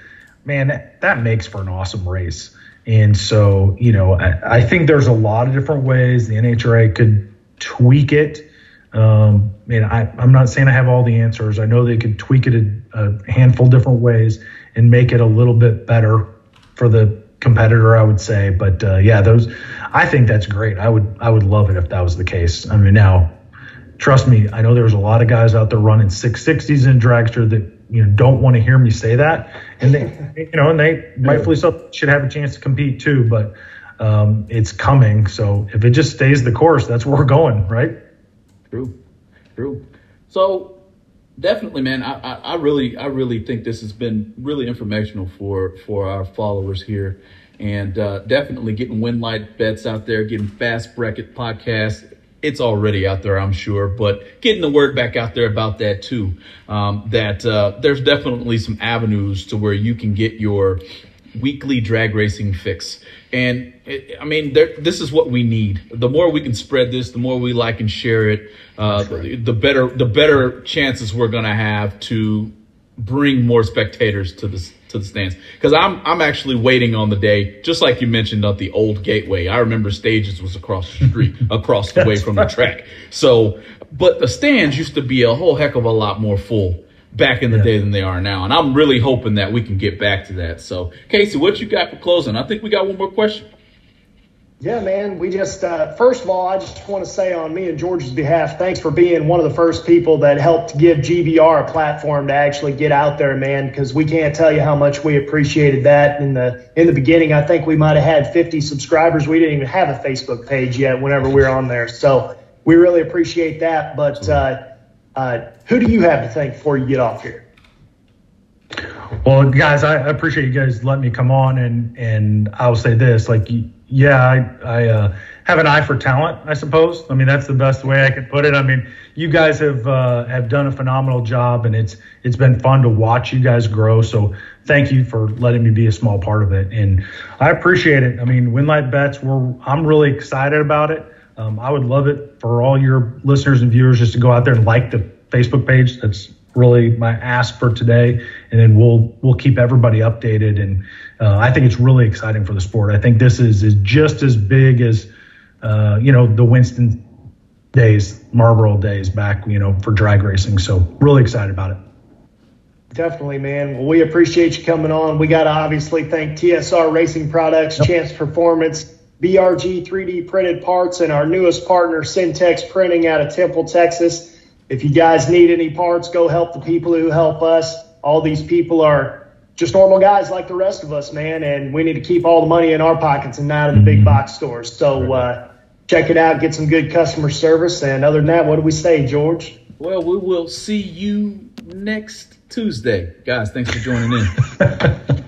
man, that makes for an awesome race. And so, you know, I think there's a lot of different ways the NHRA could tweak it. And I'm not saying I have all the answers. I know they could tweak it a handful of different ways and make it a little bit better for the competitor, I would say. But yeah, those, I think that's great. I would love it if that was the case. I mean, now, trust me, I know there's a lot of guys out there running 660s in dragster that, you know, don't want to hear me say that, and they, you know, and they rightfully so should have a chance to compete too. But it's coming, so if it just stays the course, that's where we're going, right? True. So definitely, man, I really think this has been really informational for our followers here, and definitely getting WinLite Bets out there, getting Fast Bracket Podcast. It's already out there, I'm sure, but getting the word back out there about that too, that there's definitely some avenues to where you can get your weekly drag racing fix. And I mean, this is what we need. The more we can spread this, the more we like and share it, right. the better chances we're going to have to bring more spectators to the stands, because I'm actually waiting on the day, just like you mentioned, at the old Gateway. I remember stages was across the street, across the way from the track. So, but the stands used to be a whole heck of a lot more full back in the day than they are now, and I'm really hoping that we can get back to that. So, Casey, what you got for closing? I think we got one more question. Yeah, man, we just first of all, I just want to say on me and George's behalf, thanks for being one of the first people that helped give GBR a platform to actually get out there, man, because we can't tell you how much we appreciated that. In the beginning, I think we might have had 50 subscribers. We didn't even have a Facebook page yet whenever we were on there. So we really appreciate that. But who do you have to thank before you get off here? Well, guys, I appreciate you guys letting me come on, and I'll say this, like, I have an eye for talent, I suppose. I mean, that's the best way I could put it. I mean, you guys have done a phenomenal job, and it's been fun to watch you guys grow. So thank you for letting me be a small part of it, and I appreciate it. I mean, WinLite Bets, I'm really excited about it. I would love it for all your listeners and viewers just to go out there and like the Facebook page. That's really my ask for today, and then we'll keep everybody updated. And I think it's really exciting for the sport. I think this is just as big as you know, the Winston days, Marlboro days back, you know, for drag racing. So really excited about it. Definitely, man. Well, we appreciate you coming on. We got to obviously thank TSR Racing Products, Chance Performance, BRG 3D Printed Parts, and our newest partner, Centex Printing out of Temple, Texas. If you guys need any parts, go help the people who help us. All these people are just normal guys like the rest of us, man, and we need to keep all the money in our pockets and not in the big box stores. So check it out, get some good customer service, and other than that, what do we say, George? Well, we will see you next Tuesday. Guys, thanks for joining in.